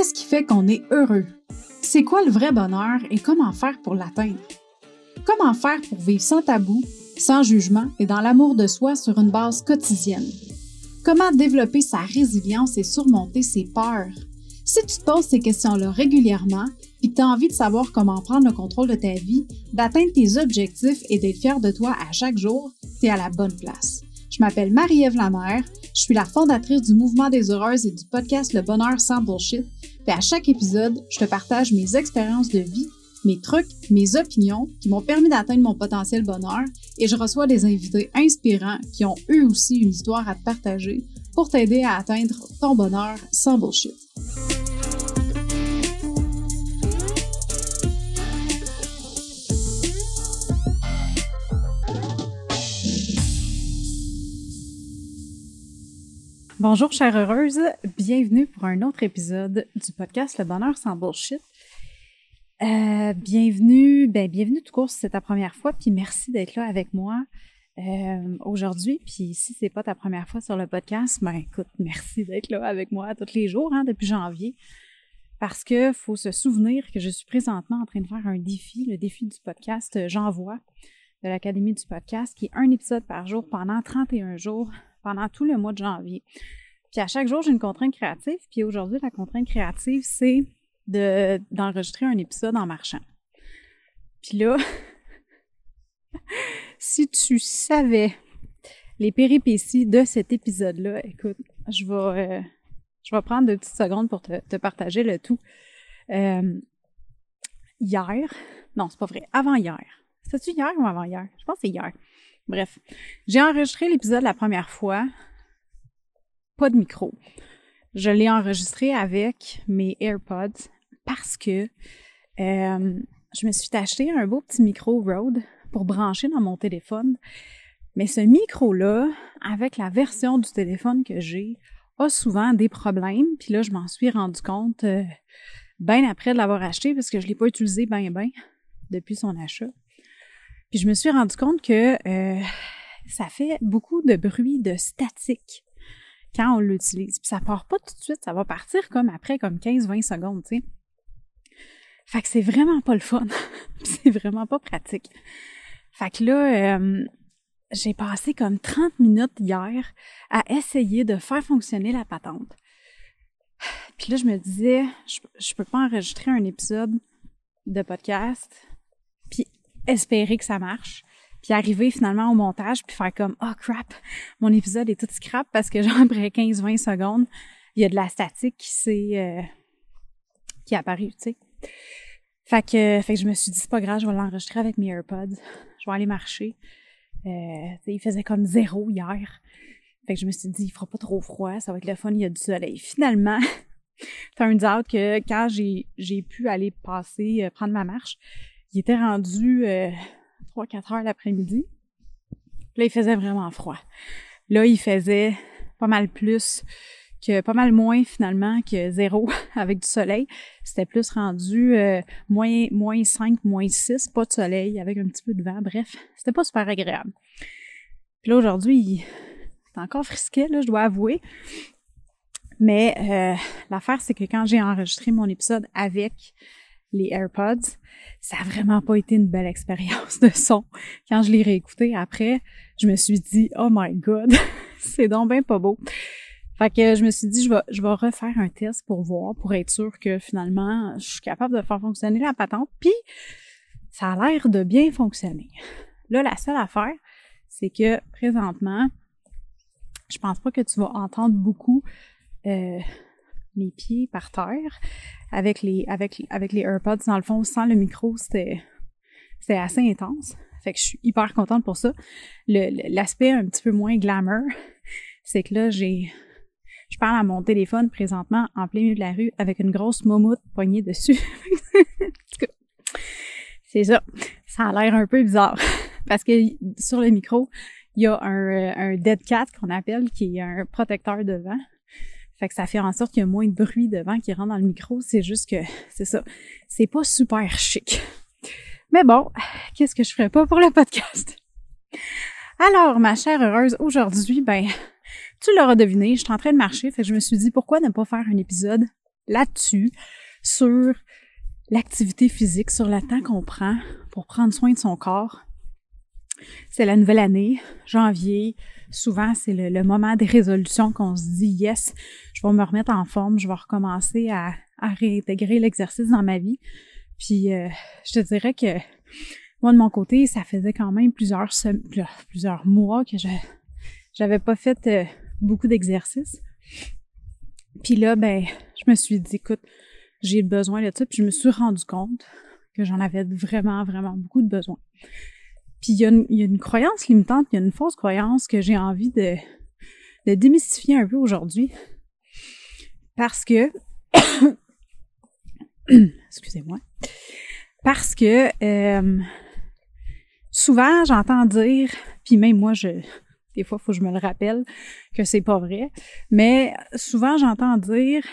qu'est-ce qui fait qu'on est heureux? C'est quoi le vrai bonheur et comment faire pour l'atteindre? Comment faire pour vivre sans tabou, sans jugement et dans l'amour de soi sur une base quotidienne? Comment développer sa résilience et surmonter ses peurs? Si tu te poses ces questions-là régulièrement et que tu as envie de savoir comment prendre le contrôle de ta vie, d'atteindre tes objectifs et d'être fier de toi à chaque jour, tu es à la bonne place. Je m'appelle Marie-Ève Lamère, je suis la fondatrice du Mouvement des Heureuses et du podcast Le Bonheur sans Bullshit. Puis à chaque épisode, je te partage mes expériences de vie, mes trucs, mes opinions qui m'ont permis d'atteindre mon potentiel bonheur et je reçois des invités inspirants qui ont eux aussi une histoire à te partager pour t'aider à atteindre ton bonheur sans bullshit. Bonjour chère heureuse, bienvenue pour un autre épisode du podcast Le Bonheur sans Bullshit. Bienvenue tout court si c'est ta première fois, puis merci d'être là avec moi aujourd'hui. Puis si c'est pas ta première fois sur le podcast, ben écoute, merci d'être là avec moi tous les jours depuis janvier. Parce que faut se souvenir que je suis présentement en train de faire un défi, le défi du podcast J'envoie de l'Académie du podcast, qui est un épisode par jour pendant 31 jours. Pendant tout le mois de janvier. Puis à chaque jour, j'ai une contrainte créative. Puis aujourd'hui, la contrainte créative, c'est d'enregistrer un épisode en marchant. Puis là, si tu savais les péripéties de cet épisode-là, écoute, je vais prendre 2 petites secondes pour te partager le tout. Hier, non, c'est pas vrai, avant-hier. C'est-tu hier ou avant-hier? Je pense que c'est hier. Bref, j'ai enregistré l'épisode la première fois, pas de micro. Je l'ai enregistré avec mes AirPods parce que je me suis acheté un beau petit micro Rode pour brancher dans mon téléphone. Mais ce micro-là, avec la version du téléphone que j'ai, a souvent des problèmes. Puis là, je m'en suis rendu compte bien après de l'avoir acheté parce que je ne l'ai pas utilisé bien depuis son achat. Puis je me suis rendu compte que ça fait beaucoup de bruit de statique quand on l'utilise. Puis ça part pas tout de suite, ça va partir comme après, comme 15-20 secondes, tu sais. Fait que c'est vraiment pas le fun. C'est vraiment pas pratique. Fait que là, j'ai passé comme 30 minutes hier à essayer de faire fonctionner la patente. Puis là, je me disais, je peux pas enregistrer un épisode de podcast puis espérer que ça marche, puis arriver finalement au montage, puis faire comme « Oh crap, mon épisode est tout scrap parce que genre après 15-20 secondes, il y a de la statique qui apparaît, tu sais. » Fait que je me suis dit « C'est pas grave, je vais l'enregistrer avec mes AirPods, je vais aller marcher. » Il faisait comme 0 hier. Fait que je me suis dit « Il fera pas trop froid, ça va être le fun, il y a du soleil. » Finalement, turns out que quand j'ai pu aller passer, prendre ma marche, il était rendu 3-4 heures l'après-midi. Là, il faisait vraiment froid. Là, il faisait pas mal moins finalement que 0 avec du soleil. C'était plus rendu moins 5, moins 6, pas de soleil, avec un petit peu de vent. Bref, c'était pas super agréable. Puis là, aujourd'hui, c'est encore frisquet, là, je dois avouer. Mais l'affaire, c'est que quand j'ai enregistré mon épisode avec les AirPods, ça n'a vraiment pas été une belle expérience de son. Quand je l'ai réécouté après, je me suis dit « Oh my God, c'est donc bien pas beau ». Fait que je me suis dit « Je vais refaire un test pour voir, pour être sûre que finalement, je suis capable de faire fonctionner la patente. » Puis, ça a l'air de bien fonctionner. Là, la seule affaire, c'est que présentement, je pense pas que tu vas entendre beaucoup mes pieds par terre. Avec les AirPods, dans le fond, sans le micro, c'était assez intense. Fait que je suis hyper contente pour ça. L'aspect un petit peu moins glamour, c'est que là, je parle à mon téléphone présentement en plein milieu de la rue avec une grosse moumoute poignée dessus. En tout cas, c'est ça. Ça a l'air un peu bizarre. Parce que sur le micro, il y a un dead cat qu'on appelle, qui est un protecteur de vent. Fait que ça fait en sorte qu'il y a moins de bruit de vent qui rentre dans le micro. C'est juste que, c'est ça, c'est pas super chic. Mais bon, qu'est-ce que je ferais pas pour le podcast? Alors, ma chère heureuse, aujourd'hui, tu l'auras deviné, je suis en train de marcher. Fait que je me suis dit, pourquoi ne pas faire un épisode là-dessus, sur l'activité physique, sur le temps qu'on prend pour prendre soin de son corps. C'est la nouvelle année, janvier. Souvent, c'est le moment des résolutions qu'on se dit « Yes, je vais me remettre en forme, je vais recommencer à réintégrer l'exercice dans ma vie. » Puis, je te dirais que moi, de mon côté, ça faisait quand même plusieurs mois que je n'avais pas fait beaucoup d'exercices. Puis là, ben, je me suis dit « Écoute, j'ai besoin de ça. » Puis je me suis rendu compte que j'en avais vraiment, vraiment beaucoup de besoin. Puis il y a une croyance limitante, il y a une fausse croyance que j'ai envie de démystifier un peu aujourd'hui. Parce que, excusez-moi, parce que souvent j'entends dire, puis même moi, des fois il faut que je me le rappelle que c'est pas vrai, mais souvent j'entends dire,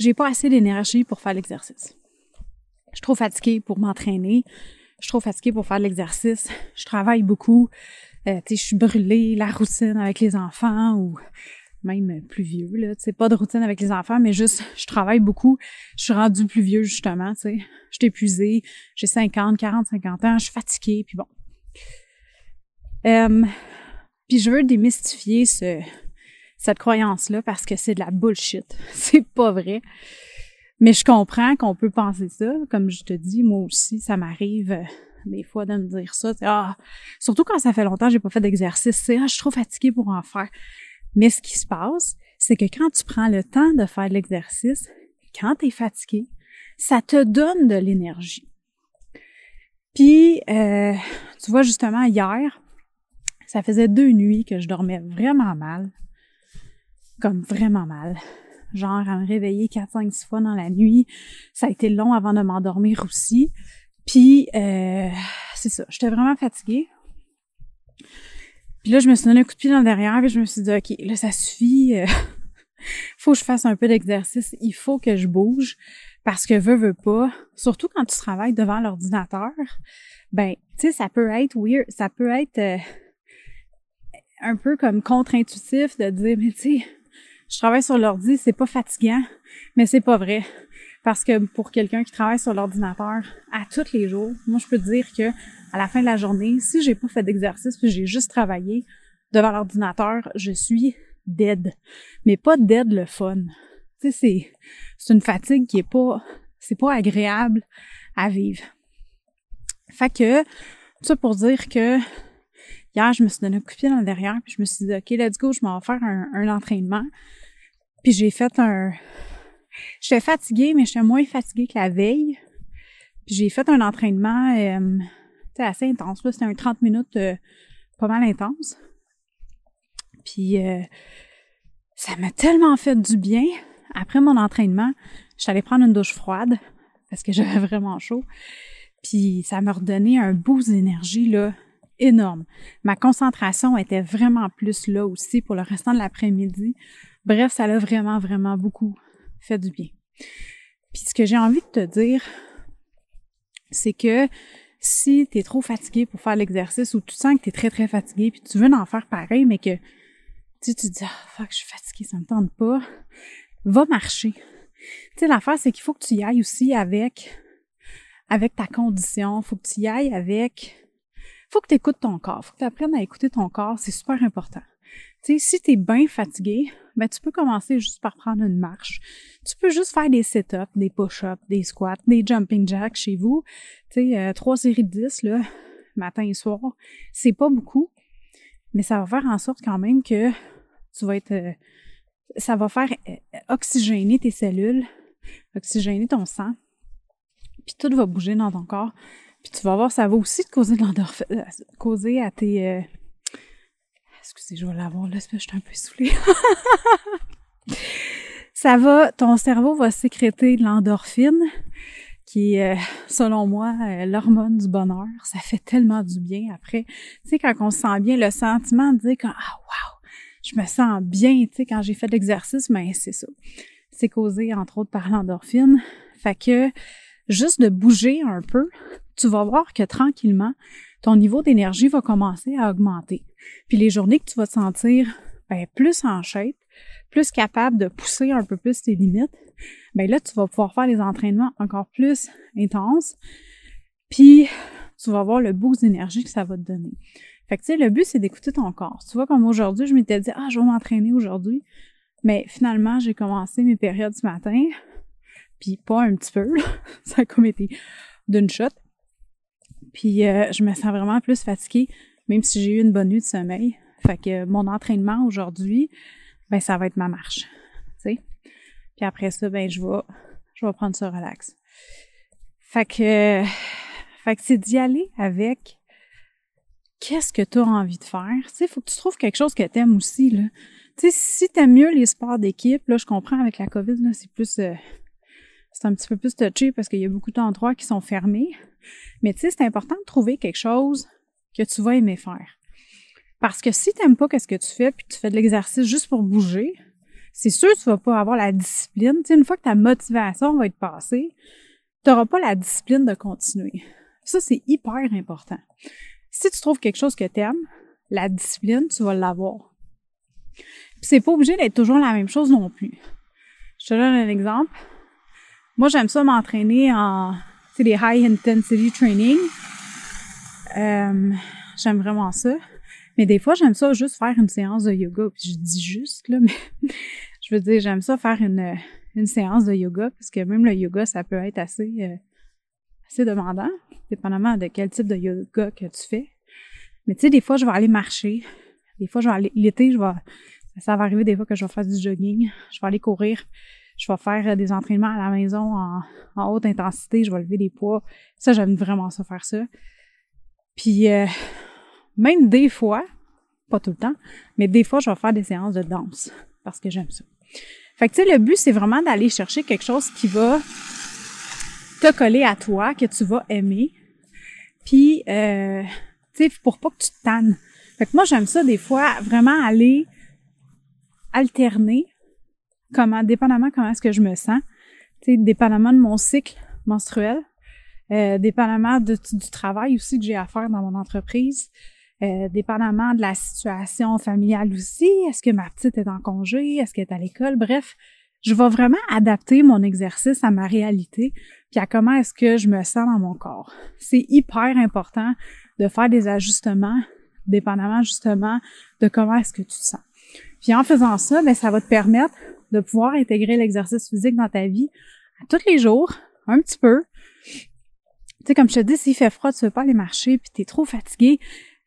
j'ai pas assez d'énergie pour faire l'exercice. Je suis trop fatiguée pour m'entraîner. Je suis trop fatiguée pour faire de l'exercice, je travaille beaucoup, tu sais, je suis brûlée, la routine avec les enfants ou même plus vieux, là, tu sais, pas de routine avec les enfants, mais juste, je travaille beaucoup, je suis rendue plus vieux, justement, tu sais, je suis épuisée, j'ai 40, 50 ans, je suis fatiguée, puis bon. Puis je veux démystifier cette croyance-là parce que c'est de la bullshit, c'est pas vrai. Mais je comprends qu'on peut penser ça. Comme je te dis, moi aussi, ça m'arrive des fois de me dire ça. Ah, surtout quand ça fait longtemps que je n'ai pas fait d'exercice, c'est je suis trop fatiguée pour en faire. Mais ce qui se passe, c'est que quand tu prends le temps de faire de l'exercice, quand tu es fatiguée, ça te donne de l'énergie. Puis, tu vois, justement, hier, ça faisait 2 nuits que je dormais vraiment mal. Comme vraiment mal. Genre à me réveiller 4, 5, 6 fois dans la nuit. Ça a été long avant de m'endormir aussi. Puis, c'est ça, j'étais vraiment fatiguée. Puis là, je me suis donné un coup de pied dans le derrière, puis je me suis dit, OK, là, ça suffit. Faut que je fasse un peu d'exercice. Il faut que je bouge parce que veux pas. Surtout quand tu travailles devant l'ordinateur, ben, tu sais, ça peut être weird, ça peut être un peu comme contre-intuitif de dire, mais tu sais, je travaille sur l'ordi, c'est pas fatigant, mais c'est pas vrai. Parce que pour quelqu'un qui travaille sur l'ordinateur à tous les jours, moi, je peux te dire que à la fin de la journée, si j'ai pas fait d'exercice puis j'ai juste travaillé devant l'ordinateur, je suis dead. Mais pas dead le fun. Tu sais, c'est une fatigue qui est pas, c'est pas agréable à vivre. Fait que, ça pour dire que hier, je me suis donné un coup de pied dans le derrière, puis je me suis dit, OK, let's go, je m'en vais faire un entraînement. Puis j'ai fait J'étais fatiguée, mais j'étais moins fatiguée que la veille. Puis j'ai fait un entraînement, assez intense, là. C'était un 30 minutes pas mal intense. Puis ça m'a tellement fait du bien. Après mon entraînement, j'étais allée prendre une douche froide, parce que j'avais vraiment chaud. Puis ça m'a redonné un boost d'énergie, là. Énorme. Ma concentration était vraiment plus là aussi pour le restant de l'après-midi. Bref, ça l'a vraiment, vraiment beaucoup fait du bien. Puis ce que j'ai envie de te dire, c'est que si tu es trop fatigué pour faire l'exercice ou tu sens que tu es très, très fatigué puis tu veux en faire pareil, mais que tu te dis « Ah, fuck, je suis fatiguée, ça me tente pas », va marcher. Tu sais, l'affaire, c'est qu'il faut que tu y ailles aussi avec ta condition. Il faut que tu y ailles avec... Faut que tu écoutes ton corps, faut que tu apprennes à écouter ton corps, c'est super important. Tu sais, si tu es bien fatigué, ben tu peux commencer juste par prendre une marche. Tu peux juste faire des sit-ups, des push-ups, des squats, des jumping jacks chez vous. Tu sais, 3 séries de 10, là, matin et soir, c'est pas beaucoup, mais ça va faire en sorte quand même que tu vas être... ça va faire oxygéner tes cellules, oxygéner ton sang, puis tout va bouger dans ton corps. Puis tu vas voir, ça va aussi te causer de l'endorphine, causer à tes... Excusez, je vais l'avoir là, je suis un peu saoulée. Ça va, ton cerveau va sécréter de l'endorphine, qui est, selon moi, l'hormone du bonheur. Ça fait tellement du bien après. Tu sais, quand on se sent bien, le sentiment de dire que « Ah, wow, je me sens bien », tu sais, quand j'ai fait de l'exercice, ben c'est ça. C'est causé, entre autres, par l'endorphine. Fait que, juste de bouger un peu, tu vas voir que tranquillement, ton niveau d'énergie va commencer à augmenter. Puis les journées que tu vas te sentir ben, plus en shape, plus capable de pousser un peu plus tes limites, bien là, tu vas pouvoir faire des entraînements encore plus intenses, puis tu vas voir le boost d'énergie que ça va te donner. Fait que tu sais, le but, c'est d'écouter ton corps. Tu vois, comme aujourd'hui, je m'étais dit « Ah, je vais m'entraîner aujourd'hui », mais finalement, j'ai commencé mes périodes ce matin, puis pas un petit peu, là. Ça a comme été d'une shot. Puis je me sens vraiment plus fatiguée, même si j'ai eu une bonne nuit de sommeil. Fait que mon entraînement aujourd'hui, ben ça va être ma marche, tu sais. Puis après ça, ben je vais prendre ça relax. Fait que c'est d'y aller avec qu'est-ce que tu as envie de faire. Tu sais, il faut que tu trouves quelque chose que tu aimes aussi, là. Tu sais, si tu aimes mieux les sports d'équipe, là, je comprends avec la COVID, là, c'est plus... c'est un petit peu plus touché parce qu'il y a beaucoup d'endroits qui sont fermés. Mais tu sais, c'est important de trouver quelque chose que tu vas aimer faire. Parce que si tu n'aimes pas ce que tu fais, puis que tu fais de l'exercice juste pour bouger, c'est sûr que tu ne vas pas avoir la discipline. Tu sais, une fois que ta motivation va être passée, tu n'auras pas la discipline de continuer. Ça, c'est hyper important. Si tu trouves quelque chose que tu aimes, la discipline, tu vas l'avoir. Puis c'est pas obligé d'être toujours la même chose non plus. Je te donne un exemple. Moi, j'aime ça m'entraîner en, tu sais, les high intensity training. J'aime vraiment ça. Mais des fois, j'aime ça juste faire une séance de yoga. Puis je dis juste, là, mais je veux dire, j'aime ça faire une séance de yoga parce que même le yoga, ça peut être assez demandant, dépendamment de quel type de yoga que tu fais. Mais tu sais, des fois, je vais aller marcher. Des fois, je vais aller, l'été, ça va arriver des fois que je vais faire du jogging. Je vais aller courir. Je vais faire des entraînements à la maison en haute intensité. Je vais lever des poids. Ça, j'aime vraiment ça, faire ça. Puis, même des fois, pas tout le temps, mais des fois, je vais faire des séances de danse parce que j'aime ça. Fait que, tu sais, le but, c'est vraiment d'aller chercher quelque chose qui va te coller à toi, que tu vas aimer. Puis, tu sais, pour pas que tu te tannes. Fait que moi, j'aime ça, des fois, vraiment aller alterner dépendamment comment est-ce que je me sens, tu sais, dépendamment de mon cycle menstruel, dépendamment du travail aussi que j'ai à faire dans mon entreprise, dépendamment de la situation familiale aussi, est-ce que ma petite est en congé, est-ce qu'elle est à l'école, bref, je vais vraiment adapter mon exercice à ma réalité puis à comment est-ce que je me sens dans mon corps. C'est hyper important de faire des ajustements dépendamment justement de comment est-ce que tu te sens. Puis en faisant ça, bien, ça va te permettre de pouvoir intégrer l'exercice physique dans ta vie à tous les jours, un petit peu. Tu sais, comme je te dis, s'il fait froid, tu ne veux pas aller marcher, puis tu es trop fatigué,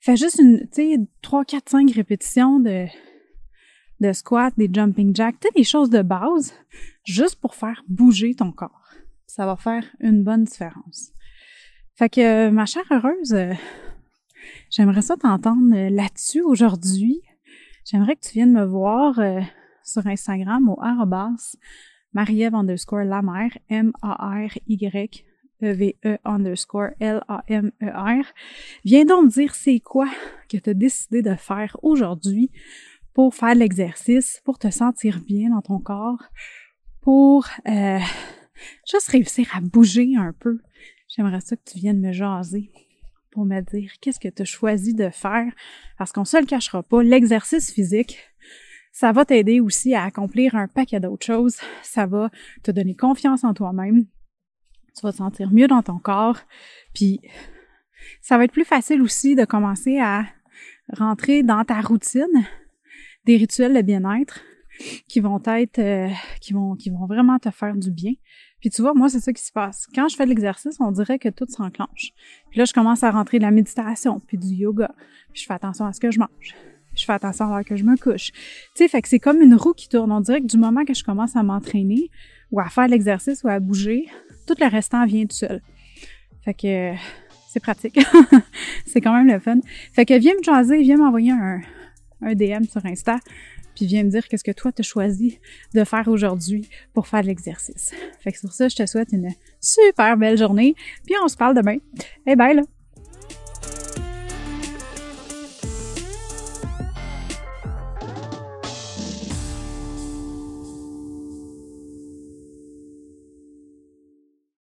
fais juste une, tu sais, 3, 4, 5 répétitions de squat, des jumping jacks, tu sais, des choses de base, juste pour faire bouger ton corps. Ça va faire une bonne différence. Fait que, ma chère heureuse, j'aimerais ça t'entendre là-dessus aujourd'hui. J'aimerais que tu viennes me voir... sur Instagram au @Marie-Ève_Lamère, MARYEVE_LAMER. Viens donc me dire c'est quoi que tu as décidé de faire aujourd'hui pour faire de l'exercice, pour te sentir bien dans ton corps, pour juste réussir à bouger un peu. J'aimerais ça que tu viennes me jaser pour me dire qu'est-ce que tu as choisi de faire, parce qu'on se le cachera pas, l'exercice physique, ça va t'aider aussi à accomplir un paquet d'autres choses. Ça va te donner confiance en toi-même. Tu vas te sentir mieux dans ton corps. Puis, ça va être plus facile aussi de commencer à rentrer dans ta routine des rituels de bien-être qui vont vraiment te faire du bien. Puis tu vois, moi, c'est ça qui se passe. Quand je fais de l'exercice, on dirait que tout s'enclenche. Puis là, je commence à rentrer de la méditation, puis du yoga. Puis je fais attention à ce que je mange. Je fais attention à l'heure que je me couche. Tu sais, fait que c'est comme une roue qui tourne. On dirait que du moment que je commence à m'entraîner ou à faire l'exercice ou à bouger, tout le restant vient tout seul. Fait que c'est pratique. C'est quand même le fun. Fait que viens me jaser, viens m'envoyer un DM sur Insta puis viens me dire qu'est-ce que toi t'as choisi de faire aujourd'hui pour faire de l'exercice. Fait que sur ça, je te souhaite une super belle journée puis on se parle demain. Hey, bye là!